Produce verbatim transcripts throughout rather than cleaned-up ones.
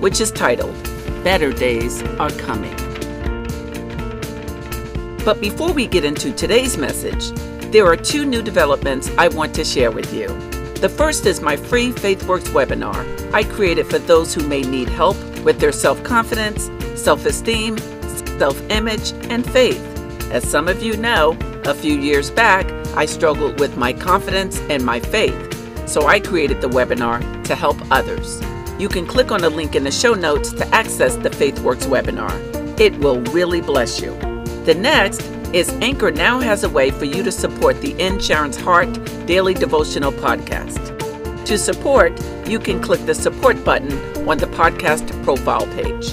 which is titled, Better Days Are Coming. But before we get into today's message, there are two new developments I want to share with you. The first is my free FaithWorks webinar I created for those who may need help with their self-confidence, self-esteem, self-image, and faith. As some of you know, a few years back, I struggled with my confidence and my faith. So I created the webinar to help others. You can click on the link in the show notes to access the FaithWorks webinar. It will really bless you. The next is Anchor now has a way for you to support the In Sharon's Heart Daily Devotional Podcast. To support, you can click the support button on the podcast profile page.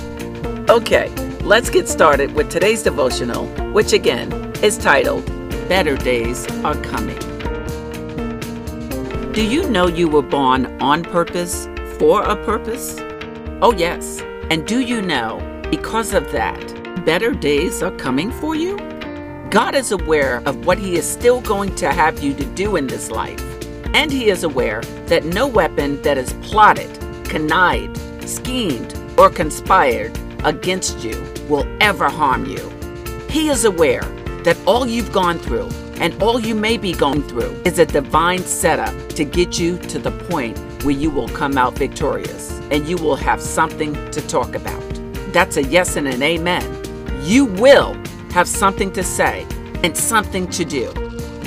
Okay, let's get started with today's devotional, which again is titled, Better Days Are Coming. Do you know you were born on purpose, for a purpose? Oh yes, and do you know, because of that, better days are coming for you? God is aware of what He is still going to have you to do in this life. And He is aware that no weapon that is plotted, connived, schemed, or conspired against you will ever harm you. He is aware that all you've gone through and all you may be going through is a divine setup to get you to the point where you will come out victorious and you will have something to talk about. That's a yes and an amen. You will have something to say and something to do.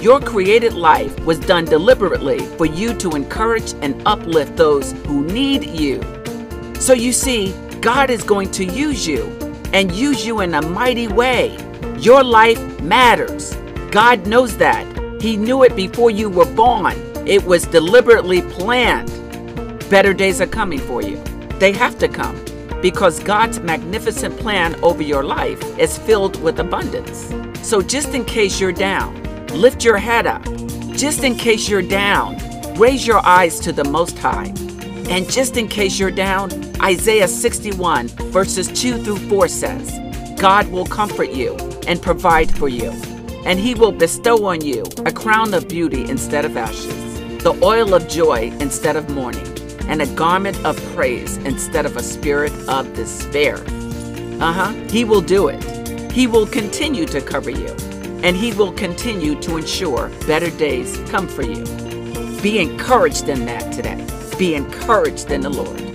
Your created life was done deliberately for you to encourage and uplift those who need you. So you see, God is going to use you and use you in a mighty way. Your life matters. God knows that. He knew it before you were born. It was deliberately planned. Better days are coming for you. They have to come because God's magnificent plan over your life is filled with abundance. So just in case you're down, lift your head up. Just in case you're down, raise your eyes to the Most High. And just in case you're down, Isaiah sixty-one verses two through four says, God will comfort you and provide for you. And He will bestow on you a crown of beauty instead of ashes, the oil of joy instead of mourning, and a garment of praise instead of a spirit of despair. Uh-huh, He will do it. He will continue to cover you, and He will continue to ensure better days come for you. Be encouraged in that today. Be encouraged in the Lord.